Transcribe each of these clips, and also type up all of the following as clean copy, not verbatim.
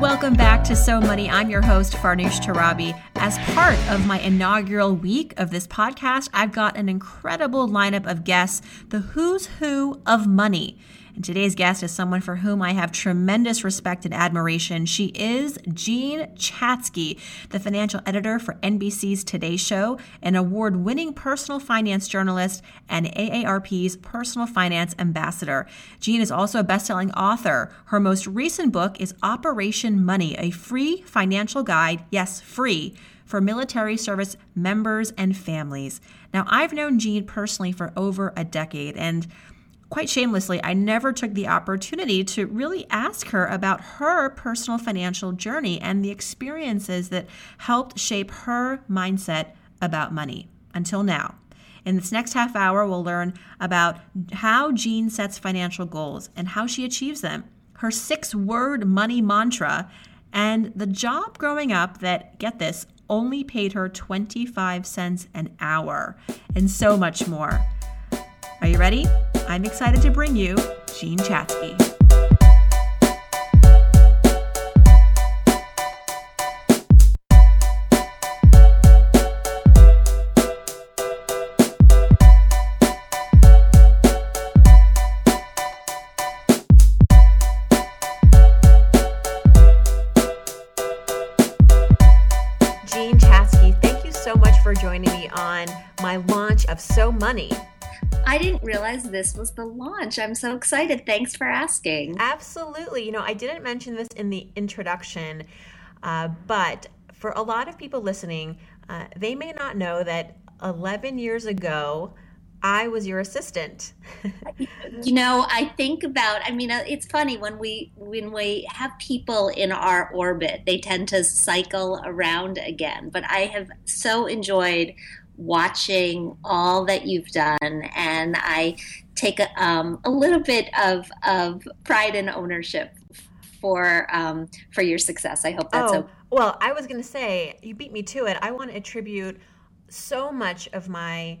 Welcome back to So Money. I'm your host, Farnoosh Torabi. As part of my inaugural week of this podcast, I've got an incredible lineup of guests, the who's who of money. And today's guest is someone for whom I have tremendous respect and admiration. She is Jean Chatzky, the financial editor for NBC's Today Show, an award-winning personal finance journalist, and AARP's personal finance ambassador. Jean is also a best-selling author. Her most recent book is Operation Money, a free financial guide, yes, free, for military service members and families. Now, I've known Jean personally for over a decade, and quite shamelessly, I never took the opportunity to really ask her about her personal financial journey and the experiences that helped shape her mindset about money, until now. In this next half hour, we'll learn about how Jean sets financial goals and how she achieves them, her 6-word money mantra, and the job growing up that, get this, only paid her 25 cents an hour, and so much more. Are you ready? I'm excited to bring you Jean Chatzky. Jean Chatzky, thank you so much for joining me on my launch of So Money. I didn't realize this was the launch. I'm so excited. Thanks for asking. Absolutely. You know, I didn't mention this in the introduction, but for a lot of people listening, they may not know that 11 years ago, I was your assistant. You know, I think about, I mean, it's funny when we have people in our orbit, they tend to cycle around again, but I have so enjoyed watching all that you've done, and I take a little bit of pride and ownership for your success. I hope that's okay. Well, I was going to say, you beat me to it. I want to attribute so much of my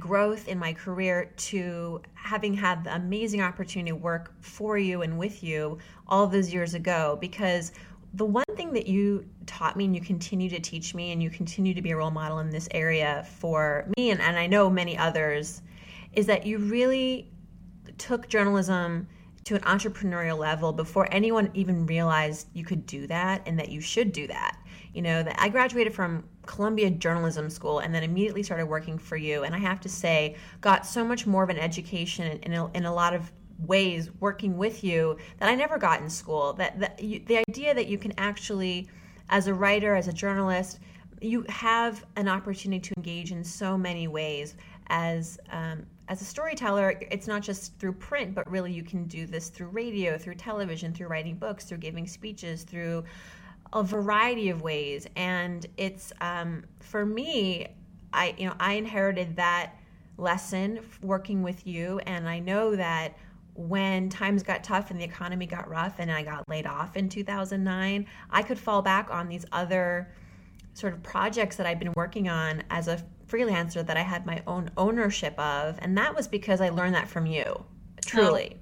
growth in my career to having had the amazing opportunity to work for you and with you all those years ago, because the one thing that you taught me and you continue to teach me and you continue to be a role model in this area for me and I know many others is that you really took journalism to an entrepreneurial level before anyone even realized you could do that and that you should do that. You know, that I graduated from Columbia Journalism School and then immediately started working for you, and I have to say got so much more of an education in a lot of ways working with you that I never got in school. The idea that you can actually, as a writer, as a journalist, you have an opportunity to engage in so many ways. As a storyteller, it's not just through print, but really you can do this through radio, through television, through writing books, through giving speeches, through a variety of ways. And it's for me, I inherited that lesson working with you, and I know that when times got tough and the economy got rough and I got laid off in 2009, I could fall back on these other sort of projects that I've been working on as a freelancer that I had my own ownership of, and that was because I learned that from you, truly.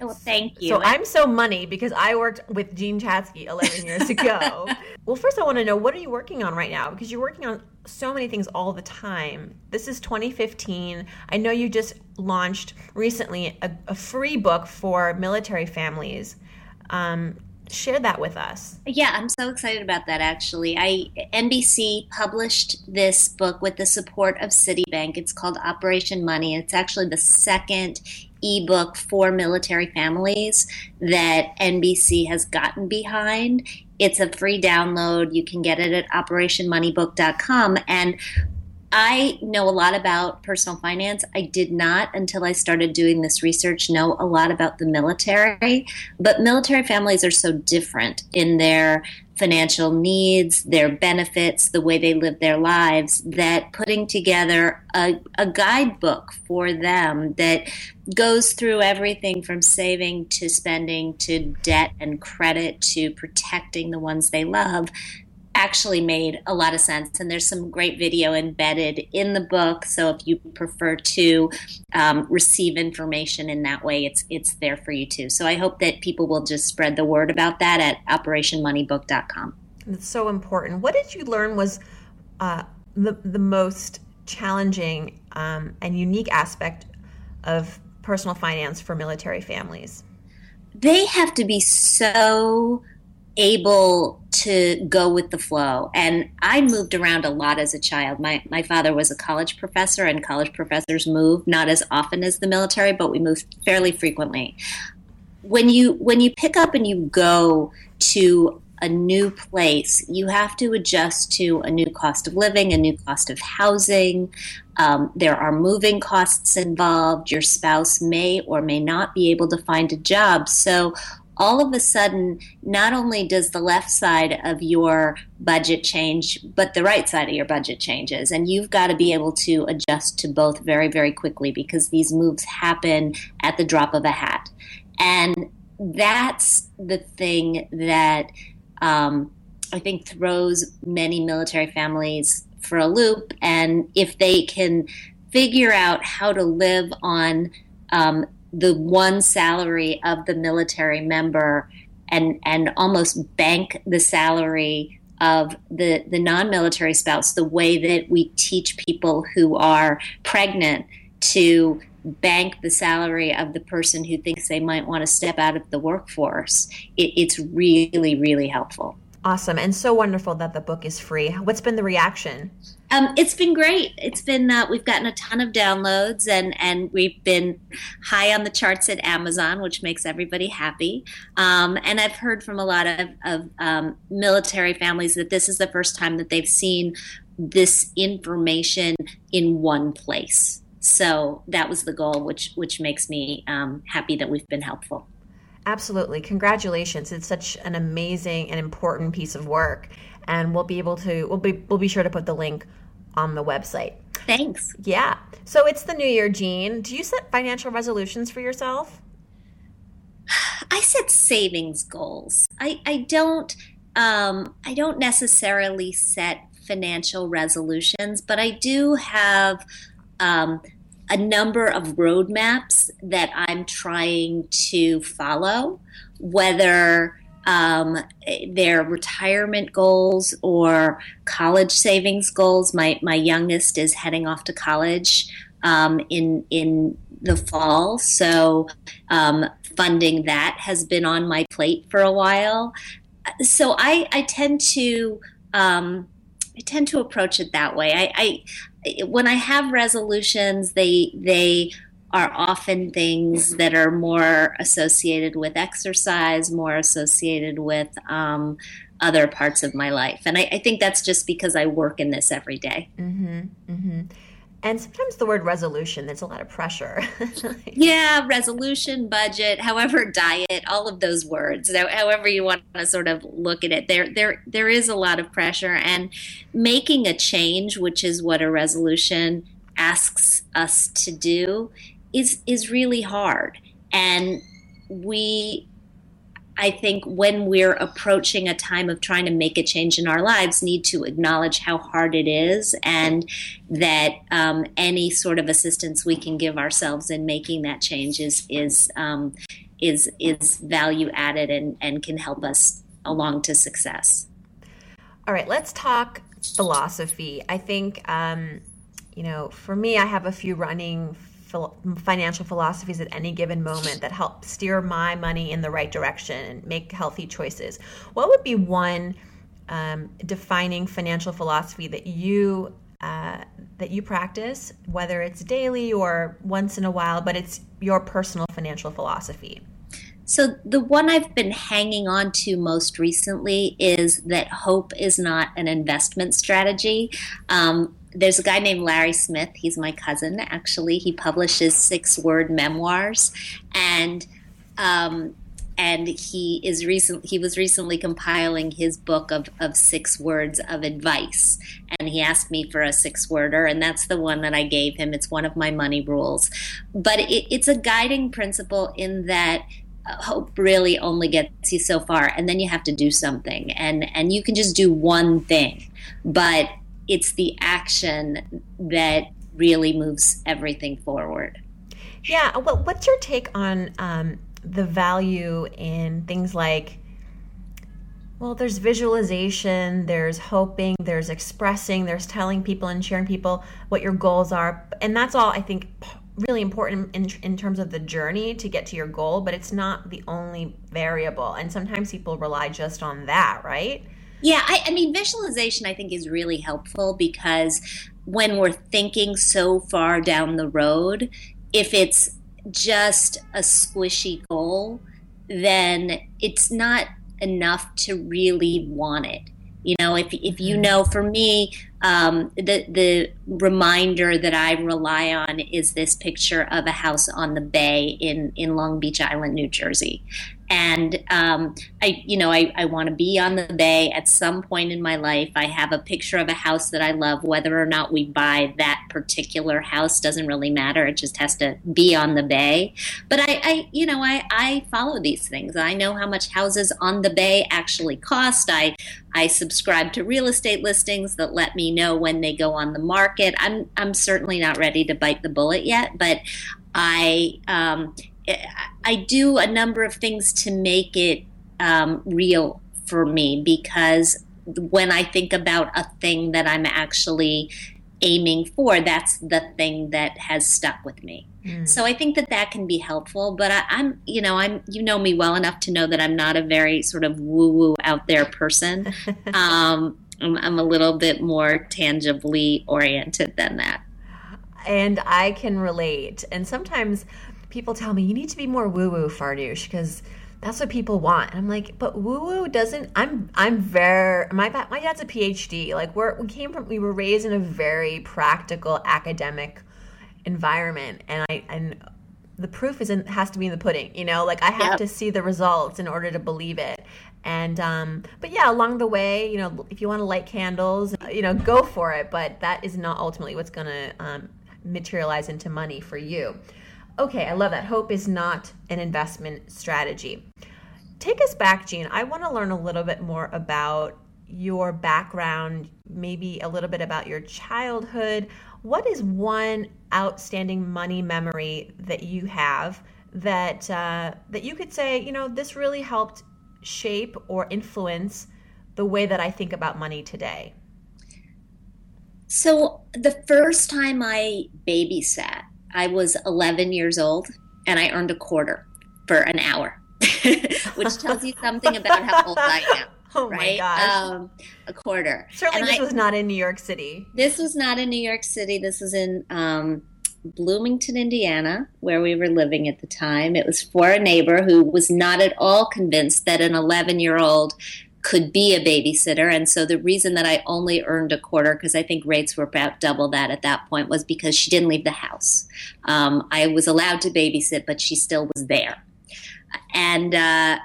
Well, thank you. So I'm So Money because I worked with Jean Chatzky 11 years ago. Well, first I want to know, what are you working on right now? Because you're working on so many things all the time. This is 2015. I know you just launched recently a free book for military families. Share that with us. Yeah, I'm so excited about that, actually. NBC published this book with the support of Citibank. It's called Operation Money. It's actually the second ebook for military families that NBC has gotten behind. It's a free download. You can get it at OperationMoneyBook.com. And I know a lot about personal finance. I did not, until I started doing this research, know a lot about the military. But military families are so different in their financial needs, their benefits, the way they live their lives, that putting together a guidebook for them that goes through everything from saving to spending to debt and credit to protecting the ones they love actually made a lot of sense. And there's some great video embedded in the book. So if you prefer to receive information in that way, it's there for you too. So I hope that people will just spread the word about that at OperationMoneyBook.com. It's so important. What did you learn was the most challenging and unique aspect of personal finance for military families? They have to be so able to go with the flow. And I moved around a lot as a child. My father was a college professor, and college professors move not as often as the military, but we moved fairly frequently. When you pick up and you go to a new place, you have to adjust to a new cost of living, a new cost of housing. There are moving costs involved. Your spouse may or may not be able to find a job. So all of a sudden, not only does the left side of your budget change, but the right side of your budget changes. And you've got to be able to adjust to both very, very quickly, because these moves happen at the drop of a hat. And that's the thing that I think throws many military families for a loop. And if they can figure out how to live on the one salary of the military member and almost bank the salary of the non-military spouse, the way that we teach people who are pregnant to bank the salary of the person who thinks they might want to step out of the workforce, it's really, really helpful. Awesome. And so wonderful that the book is free. What's been the reaction? It's been great. It's been, we've gotten a ton of downloads, and we've been high on the charts at Amazon, which makes everybody happy. And I've heard from a lot of military families that this is the first time that they've seen this information in one place. So that was the goal, which makes me happy that we've been helpful. Absolutely. Congratulations. It's such an amazing and important piece of work. And we'll be sure to put the link on the website. Thanks. Yeah. So it's the new year, Jean. Do you set financial resolutions for yourself? I set savings goals. I don't necessarily set financial resolutions, but I do have a number of roadmaps that I'm trying to follow, whether they're retirement goals or college savings goals. My youngest is heading off to college in the fall, so funding that has been on my plate for a while. So I tend to approach it that way. When I have resolutions, they are often things that are more associated with exercise, more associated with other parts of my life. And I think that's just because I work in this every day. Mm-hmm, mm-hmm. And sometimes the word resolution, there's a lot of pressure. Yeah, resolution, budget, however, diet, all of those words, however you want to sort of look at it, there is a lot of pressure. And making a change, which is what a resolution asks us to do, is really hard. And I think when we're approaching a time of trying to make a change in our lives, need to acknowledge how hard it is, and that any sort of assistance we can give ourselves in making that change is value added and can help us along to success. All right, let's talk philosophy. I think, for me, I have a few running financial philosophies at any given moment that help steer my money in the right direction and make healthy choices. What would be one defining financial philosophy that you that you practice, whether it's daily or once in a while, but it's your personal financial philosophy? So the one I've been hanging on to most recently is that hope is not an investment strategy. There's a guy named Larry Smith. He's my cousin, actually. He publishes 6-word memoirs, and he was recently compiling his book of 6 words of advice, and he asked me for a 6-worder, and that's the one that I gave him. It's one of my money rules, but it's a guiding principle in that hope really only gets you so far, and then you have to do something, and you can just do one thing, but it's the action that really moves everything forward. Yeah. Well, what's your take on the value in things like, well, there's visualization, there's hoping, there's expressing, there's telling people and sharing people what your goals are, and that's all, I think, really important in terms of the journey to get to your goal, but it's not the only variable. And sometimes people rely just on that, right? Yeah, I mean, visualization, I think, is really helpful, because when we're thinking so far down the road, if it's just a squishy goal, then it's not enough to really want it. You know, if you know, for me, the reminder that I rely on is this picture of a house on the bay in Long Beach Island, New Jersey. And I want to be on the bay at some point in my life. I have a picture of a house that I love. Whether or not we buy that particular house doesn't really matter. It just has to be on the bay. But I follow these things. I know how much houses on the bay actually cost. I subscribe to real estate listings that let me know when they go on the market. I'm certainly not ready to bite the bullet yet, but I do a number of things to make it real for me, because when I think about a thing that I'm actually aiming for, that's the thing that has stuck with me. Mm. So I think that can be helpful, but I'm you know me well enough to know that I'm not a very sort of woo-woo out there person. I'm a little bit more tangibly oriented than that. And I can relate. And sometimes people tell me, you need to be more woo-woo, Farnoosh, because that's what people want. And I'm like, but woo-woo doesn't. My dad's a PhD. Like we were raised in a very practical academic environment, and the proof has to be in the pudding. You know, like I have to see the results in order to believe it. And but yeah, along the way, you know, if you want to light candles, you know, go for it. But that is not ultimately what's going to materialize into money for you. Okay, I love that. Hope is not an investment strategy. Take us back, Jean. I want to learn a little bit more about your background, maybe a little bit about your childhood. What is one outstanding money memory that you have that that you could say, you know, this really helped shape or influence the way that I think about money today? So the first time I babysat, I was 11 years old, and I earned $0.25 for an hour, which tells you something about how old I am. Oh my gosh. $0.25. Certainly, and this was not in New York City. This was not in New York City. This was in Bloomington, Indiana, where we were living at the time. It was for a neighbor who was not at all convinced that an 11-year-old could be a babysitter. And so the reason that I only earned $0.25, because I think rates were about double that at that point, was because she didn't leave the house. I was allowed to babysit, but she still was there. And it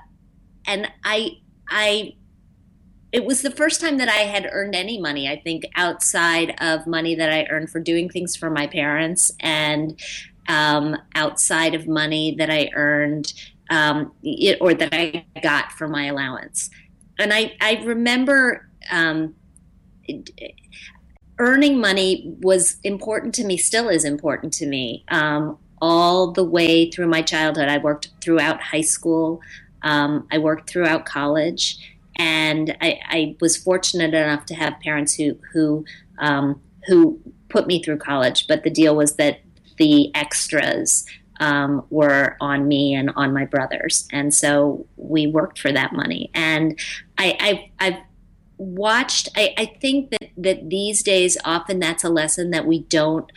was the first time that I had earned any money, I think, outside of money that I earned for doing things for my parents, and outside of money that I earned or that I got for my allowance. And I remember earning money was important to me, still is important to me, all the way through my childhood. I worked throughout high school. I worked throughout college. And I was fortunate enough to have parents who put me through college. But the deal was that the extras were on me and on my brothers. And so we worked for that money. And I've watched, I think that that these days, often that's a lesson that we don't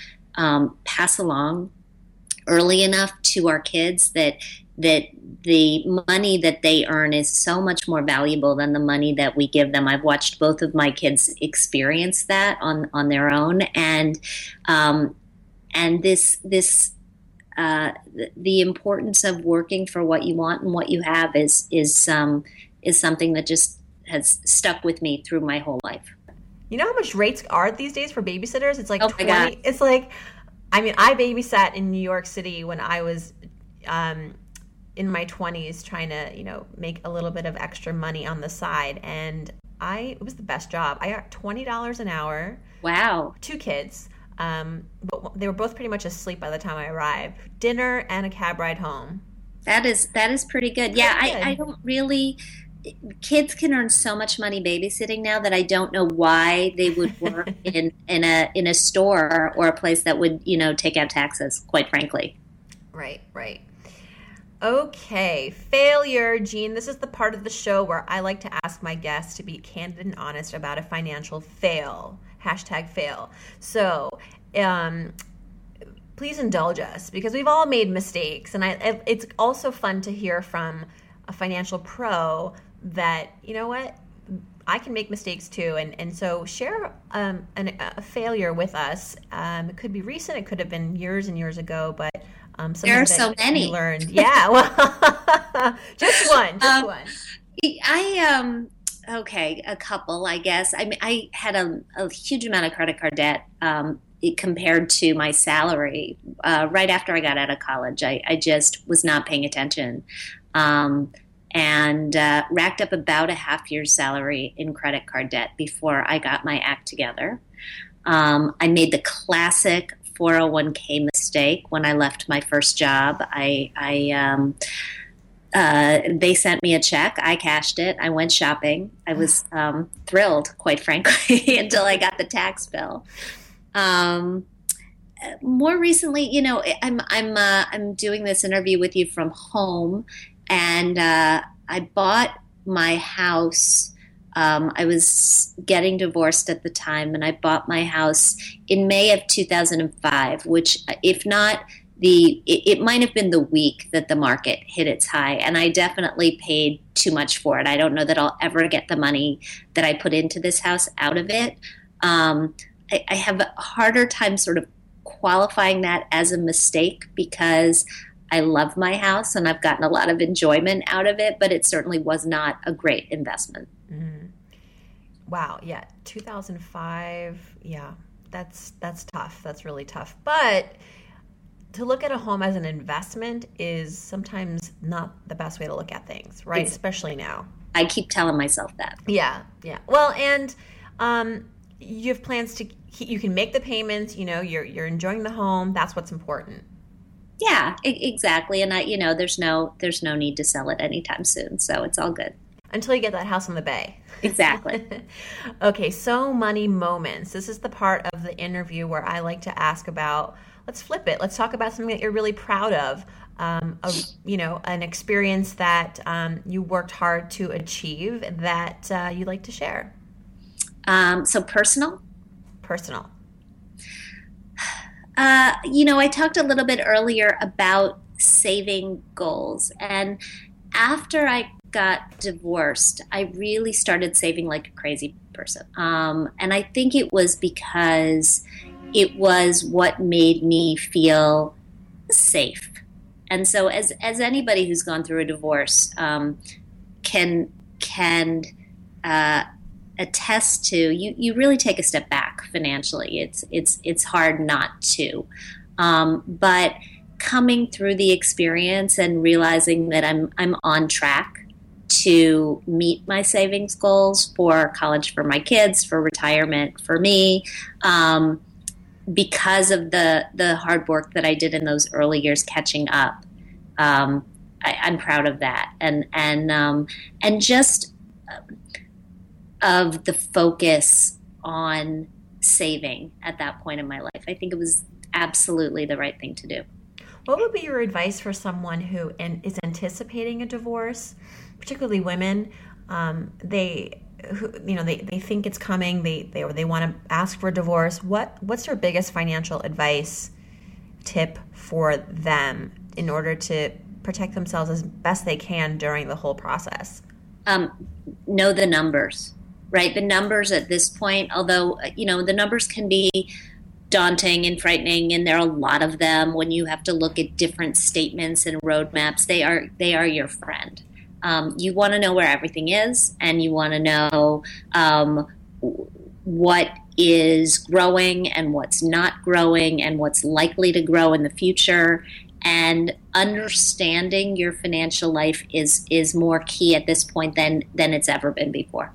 pass along early enough to our kids, that the money that they earn is so much more valuable than the money that we give them. I've watched both of my kids experience that on their own, and the importance of working for what you want and what you have is something that just has stuck with me through my whole life. You know how much rates are these days for babysitters? It's like $20. It's like, I mean, I babysat in New York City when I was in my 20s, trying to, you know, make a little bit of extra money on the side, and it was the best job. I got $20 an hour. Wow. 2 kids, but they were both pretty much asleep by the time I arrived. Dinner and a cab ride home. That is pretty good. Yeah, pretty good. I don't really. Kids can earn so much money babysitting now that I don't know why they would work in a store or a place that would, you know, take out taxes, quite frankly. Right. Okay, failure, Jean. This is the part of the show where I like to ask my guests to be candid and honest about a financial fail. #fail. So, please indulge us, because we've all made mistakes, and it's also fun to hear from a financial pro that, you know what, I can make mistakes too, and so share a failure with us. It could be recent, it could have been years and years ago, but there are so many. Learned, yeah. Well, just one. Okay, a couple, I guess. I mean, I had a huge amount of credit card debt compared to my salary. Right after I got out of college, I just was not paying attention. And racked up about a half year's salary in credit card debt before I got my act together. I made the classic 401k mistake when I left my first job. They sent me a check. I cashed it. I went shopping. I was thrilled, quite frankly, until I got the tax bill. More recently, you know, I'm doing this interview with you from home. And I bought my house. I was getting divorced at the time, and I bought my house in May of 2005, which, if not it might have been the week that the market hit its high. And I definitely paid too much for it. I don't know that I'll ever get the money that I put into this house out of it. I have a harder time sort of qualifying that as a mistake, because I love my house and I've gotten a lot of enjoyment out of it, but it certainly was not a great investment. Mm-hmm. Wow. Yeah. 2005. Yeah. That's tough. That's really tough. But to look at a home as an investment is sometimes not the best way to look at things, right? Exactly. Especially now. I keep telling myself that. Yeah. Well, and you have plans to, you can make the payments, you know, you're enjoying the home. That's what's important. Yeah, exactly. And I, you know, there's no need to sell it anytime soon, so it's all good. Until you get that house on the bay. Exactly. Okay, so money moments. This is the part of the interview where I like to ask about, let's flip it. Let's talk about something that you're really proud of, you know, an experience that you worked hard to achieve that you'd like to share. So personal. You know, I talked a little bit earlier about saving goals, and after I got divorced, I really started saving like a crazy person. And I think it was because it was what made me feel safe. And so as anybody who's gone through a divorce, can attest to, you really take a step back financially. It's hard not to, but coming through the experience and realizing that I'm on track to meet my savings goals for college, for my kids, for retirement, for me, because of the hard work that I did in those early years catching up. I'm proud of that, and just of the focus on saving at that point in my life. I think it was absolutely the right thing to do. What would be your advice for someone who is anticipating a divorce, particularly women? They you know, they think it's coming, they want to ask for a divorce. What's your biggest financial advice tip for them in order to protect themselves as best they can during the whole process? Know the numbers, right? The numbers at this point, although, you know, the numbers can be daunting and frightening, and there are a lot of them when you have to look at different statements and roadmaps. They are your friend. You want to know where everything is, and you want to know what is growing and what's not growing and what's likely to grow in the future. And understanding your financial life is more key at this point than it's ever been before.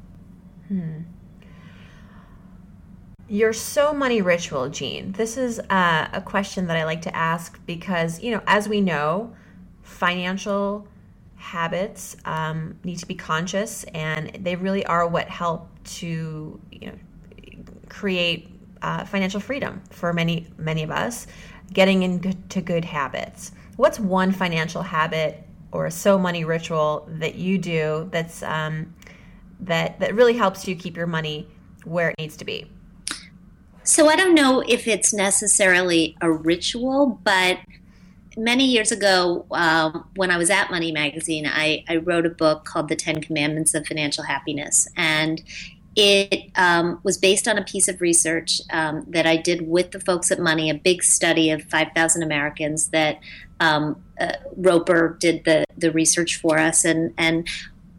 Your So Money ritual, Jean. This is a question that I like to ask because, you know, as we know, financial habits need to be conscious, and they really are what help to, you know, create financial freedom for many of us. Getting into good habits. What's one financial habit or a So Money ritual that you do that's that really helps you keep your money where it needs to be? So I don't know if it's necessarily a ritual, but many years ago when I was at Money Magazine, I wrote a book called The Ten Commandments of Financial Happiness. And it was based on a piece of research that I did with the folks at Money, a big study of 5,000 Americans that Roper did the research for us. And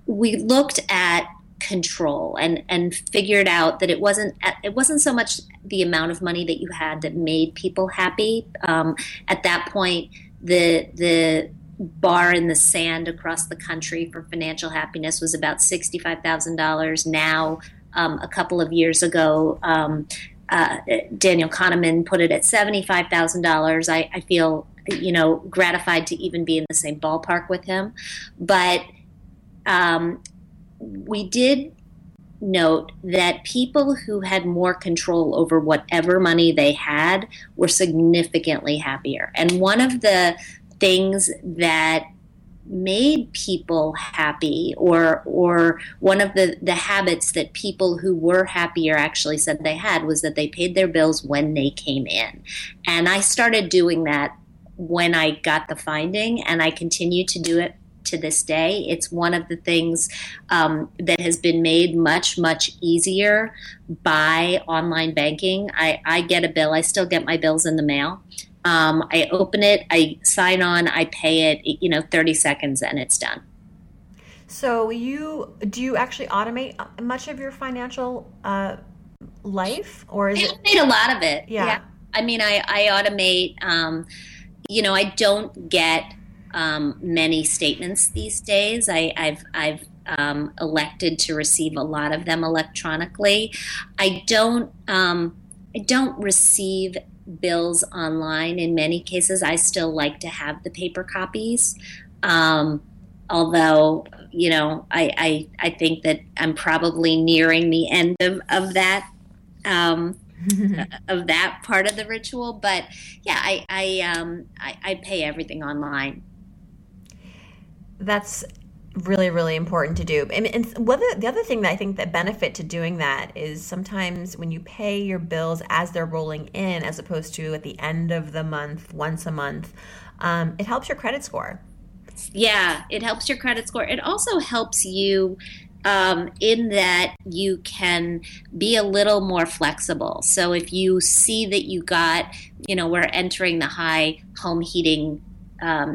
we looked at control and figured out that it wasn't so much the amount of money that you had that made people happy. At that point, the bar in the sand across the country for financial happiness was about $65,000. Now, a couple of years ago, Daniel Kahneman put it at $75,000. I feel, you know, gratified to even be in the same ballpark with him. But we did note that people who had more control over whatever money they had were significantly happier. And one of the things that made people happy, or one of the habits that people who were happier actually said they had, was that they paid their bills when they came in. And I started doing that when I got the finding, and I continue to do it to this day. It's one of the things that has been made much, much easier by online banking. I get a bill. I still get my bills in the mail. I open it, I sign on, I pay it, you know, 30 seconds and it's done. So do you actually automate much of your financial life, or is it? I automate a lot of it. Yeah. I mean, I automate, you know, I don't get many statements these days. I've elected to receive a lot of them electronically. I don't receive bills online. In many cases, I still like to have the paper copies. Although, you know, I think that I'm probably nearing the end of that, of that part of the ritual. But yeah, I pay everything online. That's really, really important to do. And the other thing that I think the benefit to doing that is sometimes when you pay your bills as they're rolling in, as opposed to at the end of the month, once a month, it helps your credit score. Yeah, it helps your credit score. It also helps you in that you can be a little more flexible. So if you see that you got, you know, we're entering the high home heating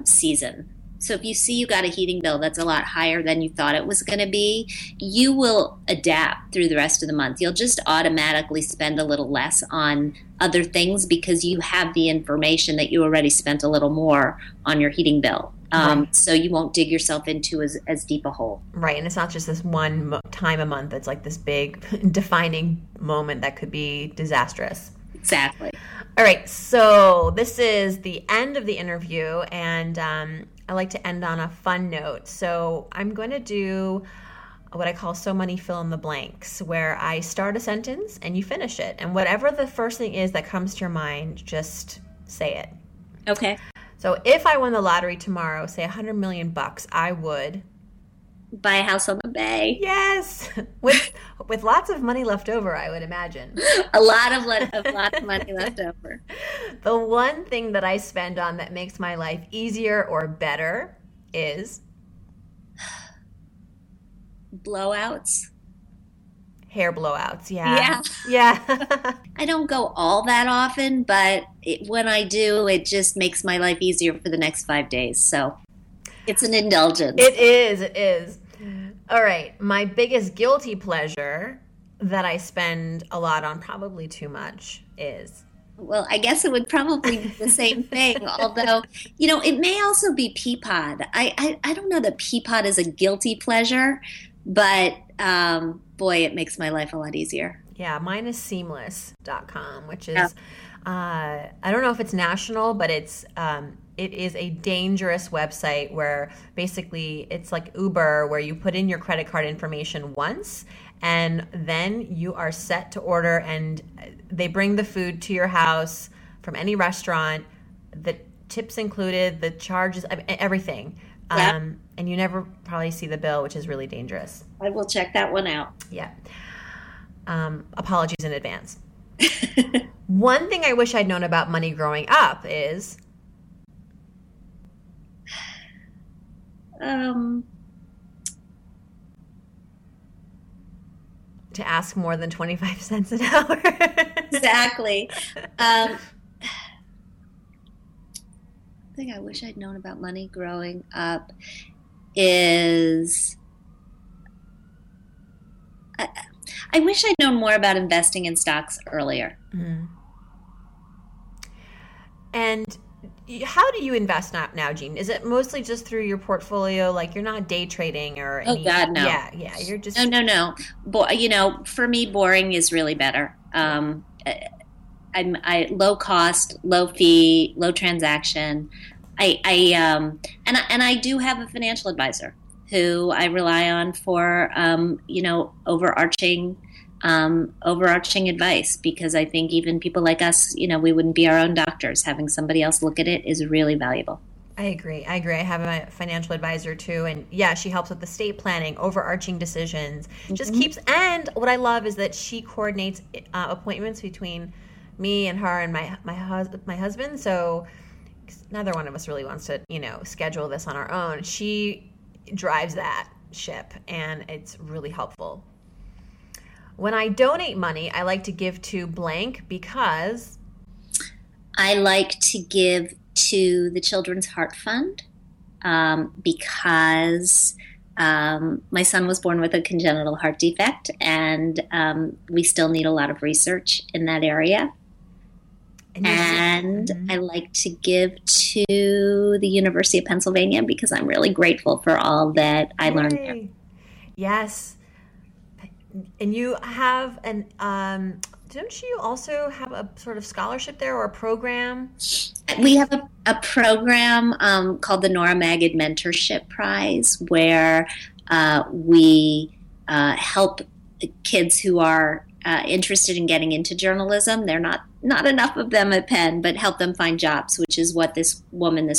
season. So if you see you got a heating bill that's a lot higher than you thought it was going to be, you will adapt through the rest of the month. You'll just automatically spend a little less on other things because you have the information that you already spent a little more on your heating bill. Right. So you won't dig yourself into as deep a hole. Right. And it's not just this one time a month that's like this big defining moment that could be disastrous. Exactly. All right. So this is the end of the interview, and I like to end on a fun note. So I'm going to do what I call So Money fill in the blanks, where I start a sentence and you finish it. And whatever the first thing is that comes to your mind, just say it. Okay. So if I won the lottery tomorrow, say $100 million, I would buy a house on the bay. Yes, with lots of money left over, I would imagine. A lot of money left over. The one thing that I spend on that makes my life easier or better is blowouts. Hair blowouts, yeah. I don't go all that often, but when I do, it just makes my life easier for the next 5 days. So it's an indulgence. It is. All right. My biggest guilty pleasure that I spend a lot on, probably too much, is... Well, I guess it would probably be the same thing, although, you know, it may also be Peapod. I don't know that Peapod is a guilty pleasure, but... boy, it makes my life a lot easier. Yeah, mine is Seamless.com, which is, I don't know if it's national, but it is a dangerous website where basically it's like Uber, where you put in your credit card information once and then you are set to order, and they bring the food to your house from any restaurant, the tips included, the charges, everything. Yeah. And you never probably see the bill, which is really dangerous. I will check that one out. Yeah. Apologies in advance. One thing I wish I'd known about money growing up is... to ask more than 25 cents an hour. Exactly. Thing I wish I'd known about money growing up is I wish I'd known more about investing in stocks earlier. Mm-hmm. And how do you invest now, Jean? Is it mostly just through your portfolio? Like, you're not day trading or any... Oh, God, no. Yeah, you're just... No. For me, boring is really better. I'm low cost, low fee, low transaction. I do have a financial advisor who I rely on for overarching advice, because I think even people like us, we wouldn't be our own doctors. Having somebody else look at it is really valuable. I agree. I have a financial advisor too, and yeah, she helps with estate planning, overarching decisions. Mm-hmm. Just keeps. And what I love is that she coordinates appointments between me and her and my husband. So neither one of us really wants to, schedule this on our own. She drives that ship, and it's really helpful. When I donate money, I like to give to blank because... I like to give to the Children's Heart Fund because... my son was born with a congenital heart defect, and we still need a lot of research in that area. And mm-hmm. I like to give to the University of Pennsylvania because I'm really grateful for all that I learned there. Yes. And you have an... don't you also have a sort of scholarship there or a program? We have a program called the Nora Magid Mentorship Prize, where we help kids who are interested in getting into journalism. There are not enough of them at Penn, but help them find jobs, which is what this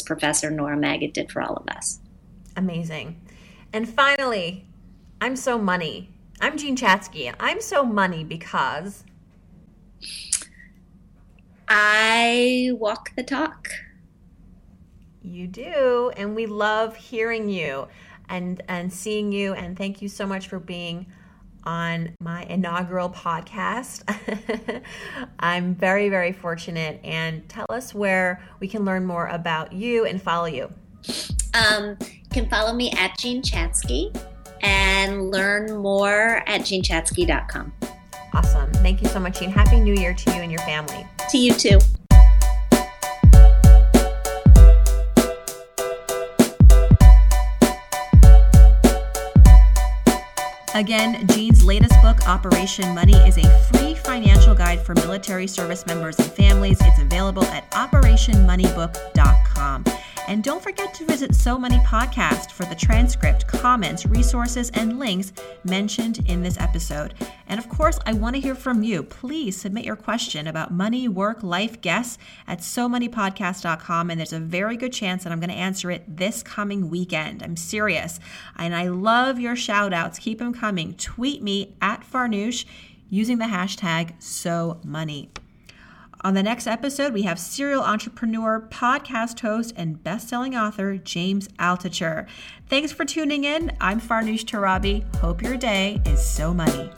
professor, Nora Magid, did for all of us. Amazing. And finally, I'm so money. I'm Jean Chatzky, and I'm so money because... I walk the talk. You do, and we love hearing you and seeing you, and thank you so much for being on my inaugural podcast. I'm very, very fortunate, and tell us where we can learn more about you and follow you. Can follow me at Jean Chatzky and learn more at JeanChatzky.com. Awesome. Thank you so much, Jean. Happy New Year to you and your family. To you too. Again, Jean's latest book, Operation Money, is a free financial guide for military service members and families. It's available at OperationMoneyBook.com. And don't forget to visit So Money Podcast for the transcript, comments, resources, and links mentioned in this episode. And of course, I want to hear from you. Please submit your question about money, work, life guests at somoneypodcast.com. And there's a very good chance that I'm going to answer it this coming weekend. I'm serious. And I love your shout outs. Keep them coming. Tweet me at Farnoosh using the hashtag SoMoney. On the next episode, we have serial entrepreneur, podcast host, and best-selling author, James Altucher. Thanks for tuning in. I'm Farnoosh Torabi. Hope your day is so money.